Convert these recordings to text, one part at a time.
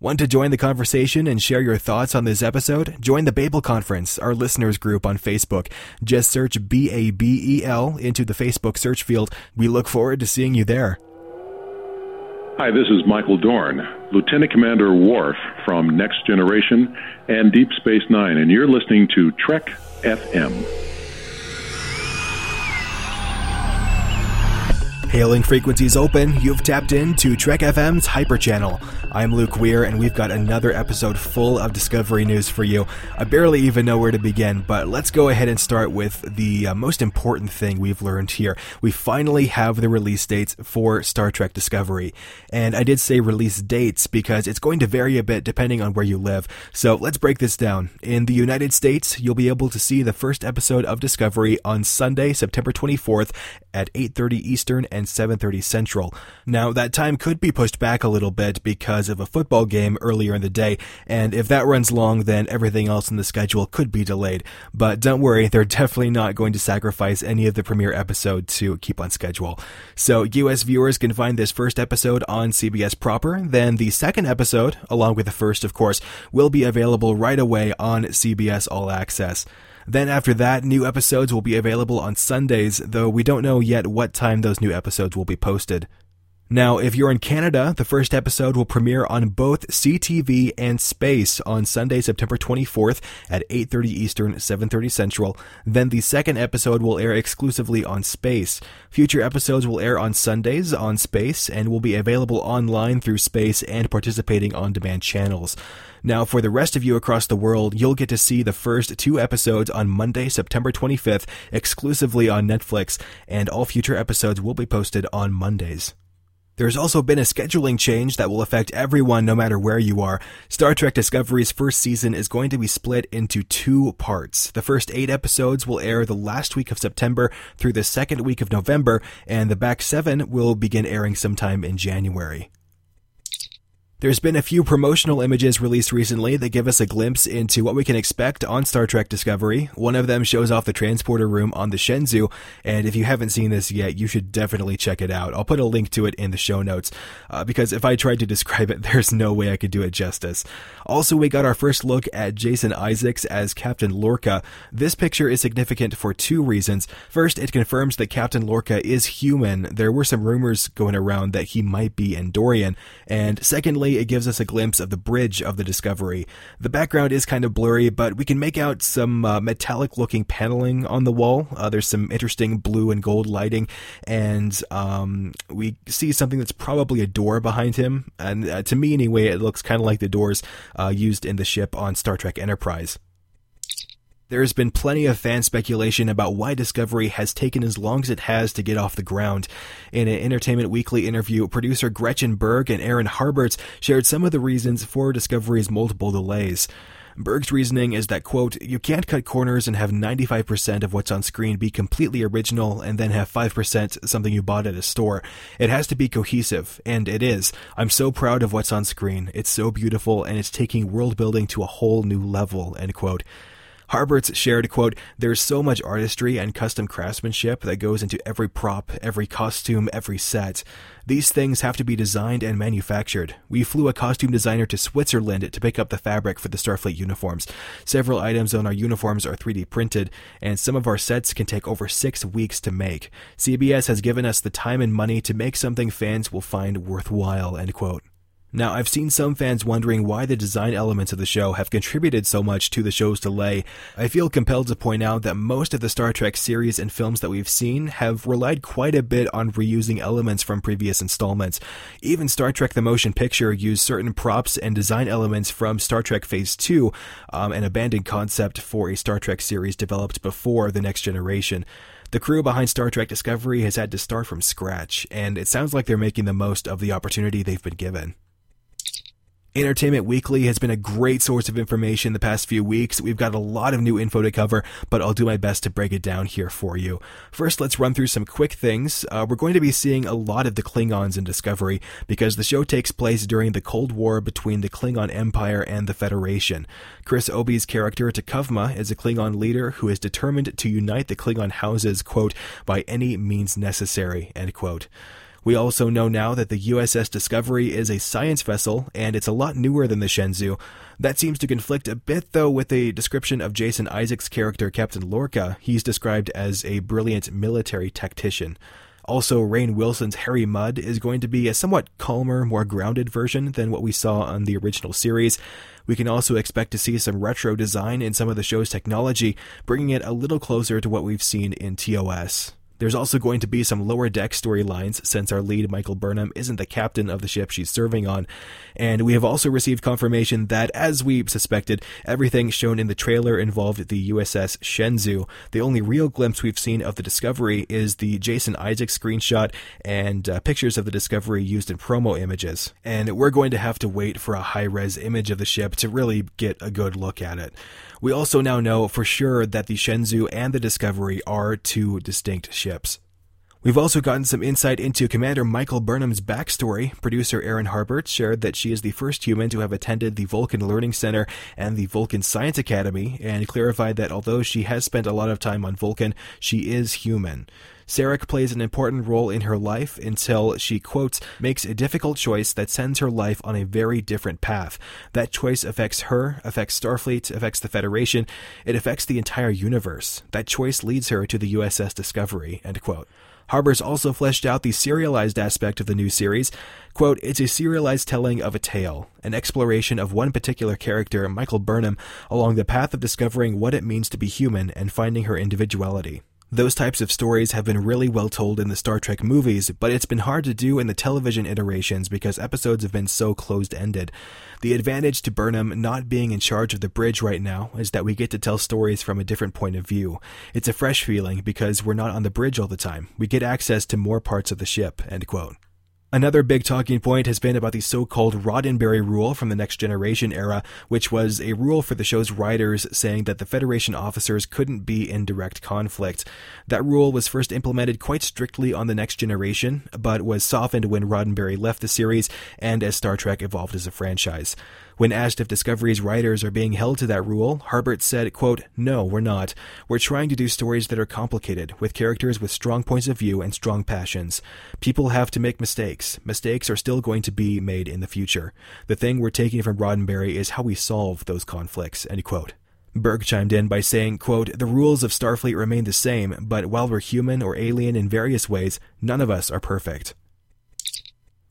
Want to join the conversation and share your thoughts on this episode? Join the Babel Conference, our listeners group on Facebook. Just search BABEL into the Facebook search field. We look forward to seeing you there. Hi, this is Michael Dorn, Lieutenant Commander Worf from Next Generation and Deep Space Nine, and you're listening to Trek FM. Hailing frequencies open, you've tapped into Trek FM's Hyperchannel. I'm Luke Weir, and we've got another episode full of Discovery news for you. I barely even know where to begin, but let's go ahead and start with the most important thing we've learned here. We finally have the release dates for Star Trek Discovery. And I did say release dates because it's going to vary a bit depending on where you live. So let's break this down. In the United States, you'll be able to see the first episode of Discovery on Sunday, September 24th at 8:30 Eastern and 7:30 Central. Now, that time could be pushed back a little bit because of a football game earlier in the day, and if that runs long, then everything else in the schedule could be delayed. But don't worry, they're definitely not going to sacrifice any of the premiere episode to keep on schedule. So, US viewers can find this first episode on CBS proper, then the second episode, along with the first, of course, will be available right away on CBS All Access. Then after that, new episodes will be available on Sundays, though we don't know yet what time those new episodes will be posted. Now, if you're in Canada, the first episode will premiere on both CTV and Space on Sunday, September 24th at 8:30 Eastern, 7:30 Central. Then the second episode will air exclusively on Space. Future episodes will air on Sundays on Space and will be available online through Space and participating on-demand channels. Now, for the rest of you across the world, you'll get to see the first two episodes on Monday, September 25th, exclusively on Netflix, and all future episodes will be posted on Mondays. There's also been a scheduling change that will affect everyone no matter where you are. Star Trek Discovery's first season is going to be split into two parts. The first 8 episodes will air the last week of September through the second week of November, and the back 7 will begin airing sometime in January. There's been a few promotional images released recently that give us a glimpse into what we can expect on Star Trek Discovery. One of them shows off the transporter room on the Shenzhou, and if you haven't seen this yet, you should definitely check it out. I'll put a link to it in the show notes, because if I tried to describe it, there's no way I could do it justice. Also, we got our first look at Jason Isaacs as Captain Lorca. This picture is significant for two reasons. First, it confirms that Captain Lorca is human. There were some rumors going around that he might be Andorian. And secondly, it gives us a glimpse of the bridge of the Discovery. The background is kind of blurry, but we can make out some metallic-looking paneling on the wall. There's some interesting blue and gold lighting, and we see something that's probably a door behind him. And to me, anyway, it looks kind of like the doors used in the ship on Star Trek Enterprise. There's been plenty of fan speculation about why Discovery has taken as long as it has to get off the ground. In an Entertainment Weekly interview, producer Gretchen Berg and Aaron Harberts shared some of the reasons for Discovery's multiple delays. Berg's reasoning is that, quote, you can't cut corners and have 95% of what's on screen be completely original and then have 5% something you bought at a store. It has to be cohesive, and it is. I'm so proud of what's on screen. It's so beautiful, and it's taking world building to a whole new level, end quote. Harberts shared, quote, there's so much artistry and custom craftsmanship that goes into every prop, every costume, every set. These things have to be designed and manufactured. We flew a costume designer to Switzerland to pick up the fabric for the Starfleet uniforms. Several items on our uniforms are 3D printed, and some of our sets can take over 6 weeks to make. CBS has given us the time and money to make something fans will find worthwhile, end quote. Now, I've seen some fans wondering why the design elements of the show have contributed so much to the show's delay. I feel compelled to point out that most of the Star Trek series and films that we've seen have relied quite a bit on reusing elements from previous installments. Even Star Trek The Motion Picture used certain props and design elements from Star Trek Phase 2, an abandoned concept for a Star Trek series developed before The Next Generation. The crew behind Star Trek Discovery has had to start from scratch, and it sounds like they're making the most of the opportunity they've been given. Entertainment Weekly has been a great source of information the past few weeks. We've got a lot of new info to cover, but I'll do my best to break it down here for you. First, let's run through some quick things. We're going to be seeing a lot of the Klingons in Discovery because the show takes place during the Cold War between the Klingon Empire and the Federation. Chris Obie's character, T'Kuvma, is a Klingon leader who is determined to unite the Klingon houses, quote, by any means necessary, end quote. We also know now that the USS Discovery is a science vessel, and it's a lot newer than the Shenzhou. That seems to conflict a bit, though, with a description of Jason Isaacs' character, Captain Lorca. He's described as a brilliant military tactician. Also, Rainn Wilson's Harry Mudd is going to be a somewhat calmer, more grounded version than what we saw on the original series. We can also expect to see some retro design in some of the show's technology, bringing it a little closer to what we've seen in TOS. There's also going to be some lower deck storylines since our lead, Michael Burnham, isn't the captain of the ship she's serving on. And we have also received confirmation that, as we suspected, everything shown in the trailer involved the USS Shenzhou. The only real glimpse we've seen of the Discovery is the Jason Isaacs screenshot and pictures of the Discovery used in promo images. And we're going to have to wait for a high-res image of the ship to really get a good look at it. We also now know for sure that the Shenzhou and the Discovery are two distinct ships. We've also gotten some insight into Commander Michael Burnham's backstory. Producer Aaron Harberts shared that she is the first human to have attended the Vulcan Learning Center and the Vulcan Science Academy, and clarified that although she has spent a lot of time on Vulcan, she is human. Sarek plays an important role in her life until she, quotes, makes a difficult choice that sends her life on a very different path. That choice affects her, affects Starfleet, affects the Federation. It affects the entire universe. That choice leads her to the USS Discovery, end quote. Harberts also fleshed out the serialized aspect of the new series. Quote, it's a serialized telling of a tale, an exploration of one particular character, Michael Burnham, along the path of discovering what it means to be human and finding her individuality. Those types of stories have been really well told in the Star Trek movies, but it's been hard to do in the television iterations because episodes have been so closed-ended. The advantage to Burnham not being in charge of the bridge right now is that we get to tell stories from a different point of view. It's a fresh feeling because we're not on the bridge all the time. We get access to more parts of the ship, end quote. Another big talking point has been about the so-called Roddenberry rule from the Next Generation era, which was a rule for the show's writers saying that the Federation officers couldn't be in direct conflict. That rule was first implemented quite strictly on the Next Generation, but was softened when Roddenberry left the series and as Star Trek evolved as a franchise. When asked if Discovery's writers are being held to that rule, Harbert said, quote, no, we're not. We're trying to do stories that are complicated, with characters with strong points of view and strong passions. People have to make mistakes. Mistakes are still going to be made in the future. The thing we're taking from Roddenberry is how we solve those conflicts, end quote. Berg chimed in by saying, quote, the rules of Starfleet remain the same, but while we're human or alien in various ways, none of us are perfect.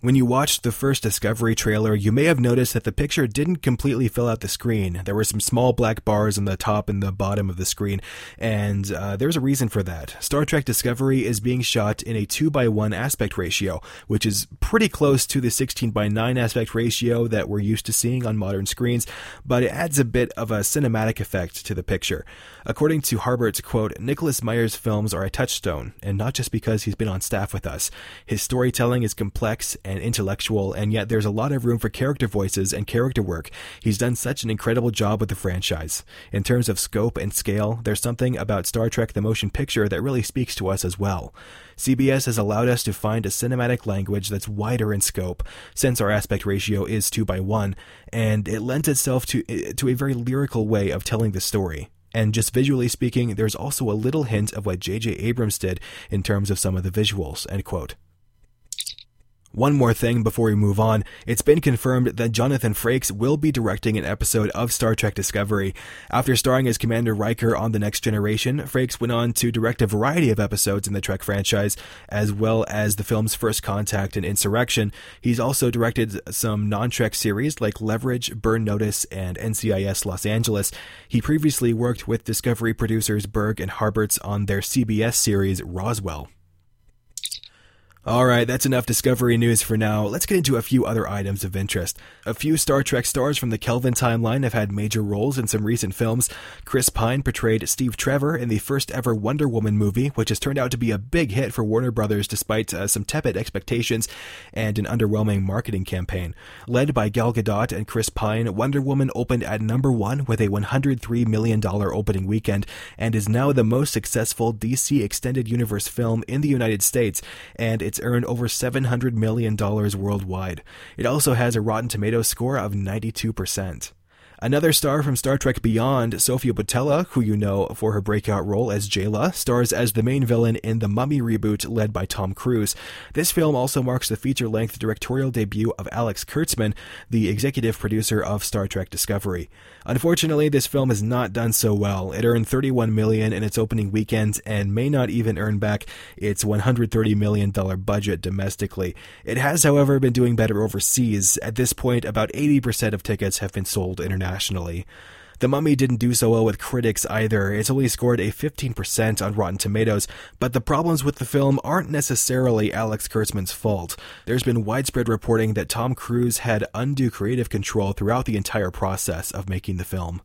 When you watched the first Discovery trailer, you may have noticed that the picture didn't completely fill out the screen. There were some small black bars on the top and the bottom of the screen, and there's a reason for that. Star Trek Discovery is being shot in a 2:1 aspect ratio, which is pretty close to the 16:9 aspect ratio that we're used to seeing on modern screens, but it adds a bit of a cinematic effect to the picture. According to Harbert's, quote, Nicholas Meyer's films are a touchstone, and not just because he's been on staff with us. His storytelling is complex and intellectual, and yet there's a lot of room for character voices and character work. He's done such an incredible job with the franchise. In terms of scope and scale, there's something about Star Trek the Motion Picture that really speaks to us as well. CBS has allowed us to find a cinematic language that's wider in scope, since our aspect ratio is 2:1, and it lends itself to a very lyrical way of telling the story. And just visually speaking, there's also a little hint of what J.J. Abrams did in terms of some of the visuals, end quote. One more thing before we move on. It's been confirmed that Jonathan Frakes will be directing an episode of Star Trek Discovery. After starring as Commander Riker on The Next Generation, Frakes went on to direct a variety of episodes in the Trek franchise, as well as the films First Contact and Insurrection. He's also directed some non-Trek series like Leverage, Burn Notice, and NCIS Los Angeles. He previously worked with Discovery producers Berg and Harberts on their CBS series Roswell. All right, that's enough Discovery news for now. Let's get into a few other items of interest. A few Star Trek stars from the Kelvin timeline have had major roles in some recent films. Chris Pine portrayed Steve Trevor in the first ever Wonder Woman movie, which has turned out to be a big hit for Warner Brothers despite some tepid expectations and an underwhelming marketing campaign. Led by Gal Gadot and Chris Pine, Wonder Woman opened at number one with a $103 million opening weekend and is now the most successful DC Extended Universe film in the United States, and it's earned over $700 million worldwide. It also has a Rotten Tomatoes score of 92%. Another star from Star Trek Beyond, Sofia Boutella, who you know for her breakout role as Jayla, stars as the main villain in The Mummy reboot led by Tom Cruise. This film also marks the feature-length directorial debut of Alex Kurtzman, the executive producer of Star Trek Discovery. Unfortunately, this film has not done so well. It earned $31 million in its opening weekend and may not even earn back its $130 million budget domestically. It has, however, been doing better overseas. At this point, about 80% of tickets have been sold internationally. The Mummy didn't do so well with critics either. It's only scored a 15% on Rotten Tomatoes, but the problems with the film aren't necessarily Alex Kurtzman's fault. There's been widespread reporting that Tom Cruise had undue creative control throughout the entire process of making the film.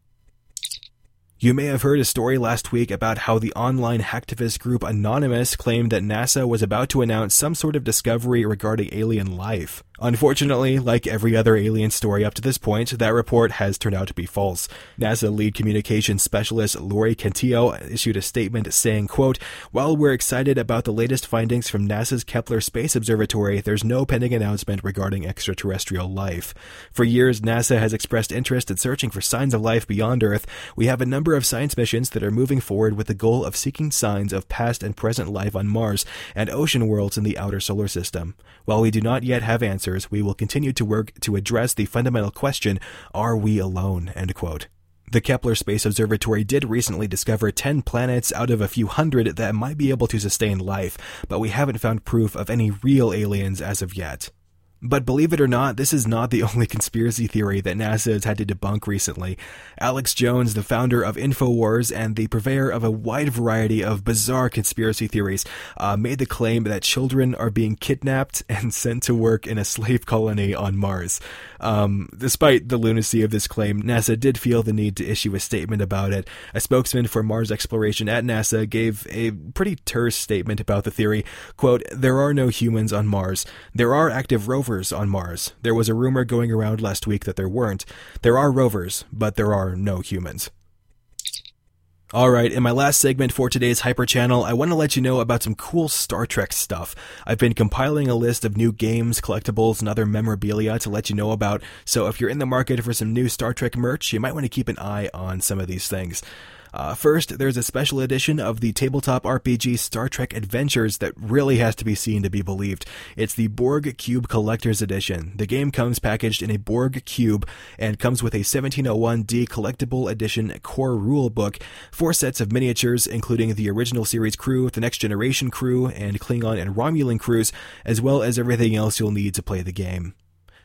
You may have heard a story last week about how the online hacktivist group Anonymous claimed that NASA was about to announce some sort of discovery regarding alien life. Unfortunately, like every other alien story up to this point, that report has turned out to be false. NASA lead communications specialist Lori Cantillo issued a statement saying, quote, "While we're excited about the latest findings from NASA's Kepler Space Observatory, there's no pending announcement regarding extraterrestrial life. For years, NASA has expressed interest in searching for signs of life beyond Earth. We have a number of science missions that are moving forward with the goal of seeking signs of past and present life on Mars and ocean worlds in the outer solar system. While we do not yet have answers, we will continue to work to address the fundamental question, are we alone?" End quote. The Kepler Space Observatory did recently discover 10 planets out of a few hundred that might be able to sustain life, but we haven't found proof of any real aliens as of yet. But believe it or not, this is not the only conspiracy theory that NASA has had to debunk recently. Alex Jones, the founder of InfoWars and the purveyor of a wide variety of bizarre conspiracy theories, made the claim that children are being kidnapped and sent to work in a slave colony on Mars. Despite the lunacy of this claim, NASA did feel the need to issue a statement about it. A spokesman for Mars exploration at NASA gave a pretty terse statement about the theory. Quote, "There are no humans on Mars. There are active rovers on Mars. There was a rumor going around last week that there weren't. There are rovers, but there are no humans." Alright, in my last segment for today's Hyper Channel, I want to let you know about some cool Star Trek stuff. I've been compiling a list of new games, collectibles, and other memorabilia to let you know about, so if you're in the market for some new Star Trek merch, you might want to keep an eye on some of these things. First, there's a special edition of the tabletop RPG Star Trek Adventures that really has to be seen to be believed. It's the Borg Cube Collector's Edition. The game comes packaged in a Borg Cube and comes with a 1701D collectible edition core rule book, 4 sets of miniatures, including the original series crew, the Next Generation crew, and Klingon and Romulan crews, as well as everything else you'll need to play the game.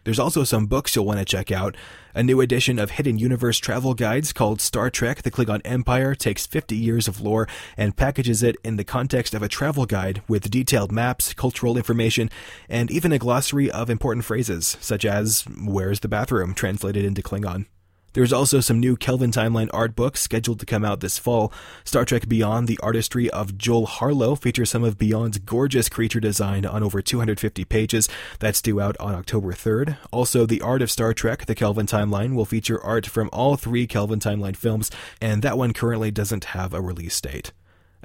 There's also some books you'll want to check out. A new edition of Hidden Universe travel guides called Star Trek: The Klingon Empire takes 50 years of lore and packages it in the context of a travel guide with detailed maps, cultural information, and even a glossary of important phrases, such as, "Where's the bathroom?" translated into Klingon. There's also some new Kelvin Timeline art books scheduled to come out this fall. Star Trek Beyond, the artistry of Joel Harlow, features some of Beyond's gorgeous creature design on over 250 pages. That's due out on October 3rd. Also, The Art of Star Trek, the Kelvin Timeline, will feature art from all 3 Kelvin Timeline films, and that one currently doesn't have a release date.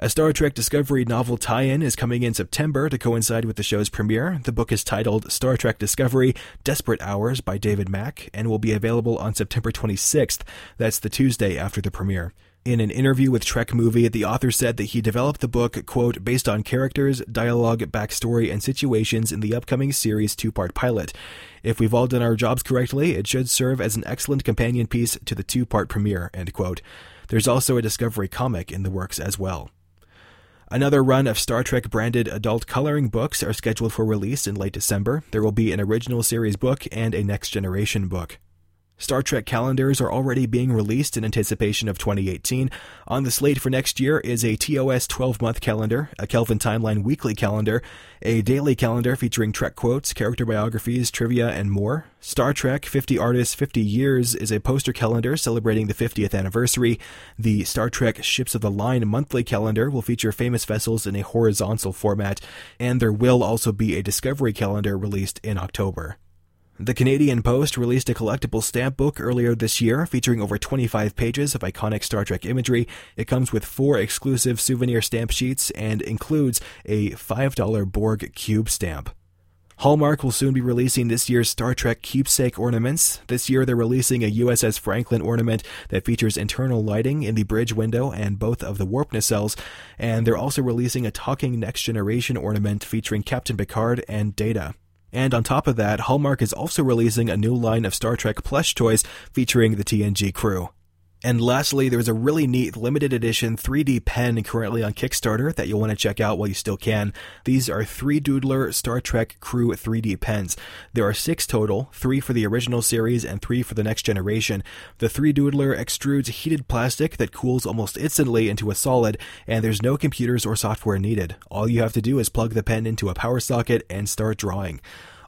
A Star Trek Discovery novel tie-in is coming in September to coincide with the show's premiere. The book is titled Star Trek Discovery: Desperate Hours by David Mack and will be available on September 26th. That's the Tuesday after the premiere. In an interview with Trek Movie, the author said that he developed the book, quote, "based on characters, dialogue, backstory, and situations in the upcoming series 2-part pilot. If we've all done our jobs correctly, it should serve as an excellent companion piece to the 2-part premiere," end quote. There's also a Discovery comic in the works as well. Another run of Star Trek-branded adult coloring books are scheduled for release in late December. There will be an original series book and a Next Generation book. Star Trek calendars are already being released in anticipation of 2018. On the slate for next year is a TOS 12-month calendar, a Kelvin Timeline weekly calendar, a daily calendar featuring Trek quotes, character biographies, trivia, and more. Star Trek 50 Artists, 50 Years is a poster calendar celebrating the 50th anniversary. The Star Trek Ships of the Line monthly calendar will feature famous vessels in a horizontal format, and there will also be a Discovery calendar released in October. The Canadian Post released a collectible stamp book earlier this year featuring over 25 pages of iconic Star Trek imagery. It comes with 4 exclusive souvenir stamp sheets and includes a $5 Borg Cube stamp. Hallmark will soon be releasing this year's Star Trek keepsake ornaments. This year they're releasing a USS Franklin ornament that features internal lighting in the bridge window and both of the warp nacelles, and they're also releasing a talking Next Generation ornament featuring Captain Picard and Data. And on top of that, Hallmark is also releasing a new line of Star Trek plush toys featuring the TNG crew. And lastly, there's a really neat limited edition 3D pen currently on Kickstarter that you'll want to check out while you still can. These are 3Doodler Star Trek Crew 3D pens. There are 6 total, 3 for the original series and 3 for the Next Generation. The 3Doodler extrudes heated plastic that cools almost instantly into a solid, and there's no computers or software needed. All you have to do is plug the pen into a power socket and start drawing.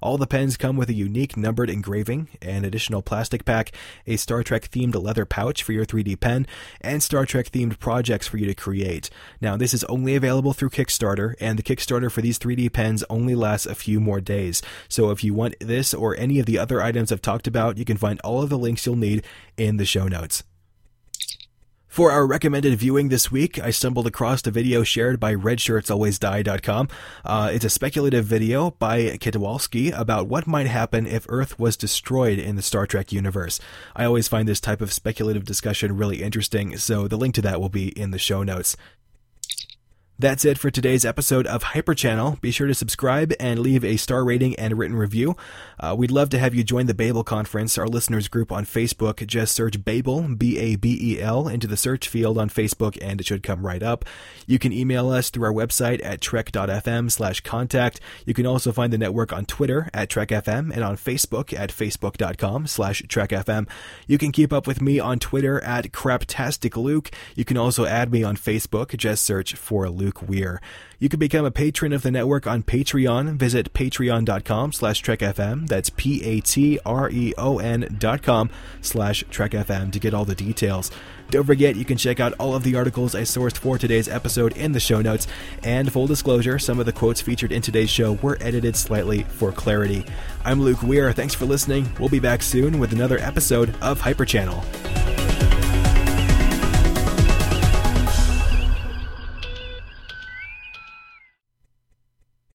All the pens come with a unique numbered engraving, an additional plastic pack, a Star Trek-themed leather pouch for your 3D pen, and Star Trek-themed projects for you to create. Now, this is only available through Kickstarter, and the Kickstarter for these 3D pens only lasts a few more days. So if you want this or any of the other items I've talked about, you can find all of the links you'll need in the show notes. For our recommended viewing this week, I stumbled across a video shared by RedShirtsAlwaysDie.com. It's a speculative video by Kitowalski about what might happen if Earth was destroyed in the Star Trek universe. I always find this type of speculative discussion really interesting, so the link to that will be in the show notes. That's it for today's episode of Hyperchannel. Be sure to subscribe and leave a star rating and written review. We'd love to have you join the Babel Conference, our listeners group on Facebook. Just search Babel, B-A-B-E-L, into the search field on Facebook, and it should come right up. You can email us through our website at trek.fm/contact. You can also find the network on Twitter at TrekFM and on Facebook at facebook.com/TrekFM. You can keep up with me on Twitter at CraptasticLuke. You can also add me on Facebook. Just search for Luke Weir. You can become a patron of the network on Patreon. Visit patreon.com/TrekFM. That's patreon.com/TrekFM to get all the details. Don't forget, you can check out all of the articles I sourced for today's episode in the show notes. And full disclosure, some of the quotes featured in today's show were edited slightly for clarity. I'm Luke Weir. Thanks for listening. We'll be back soon with another episode of Hyperchannel.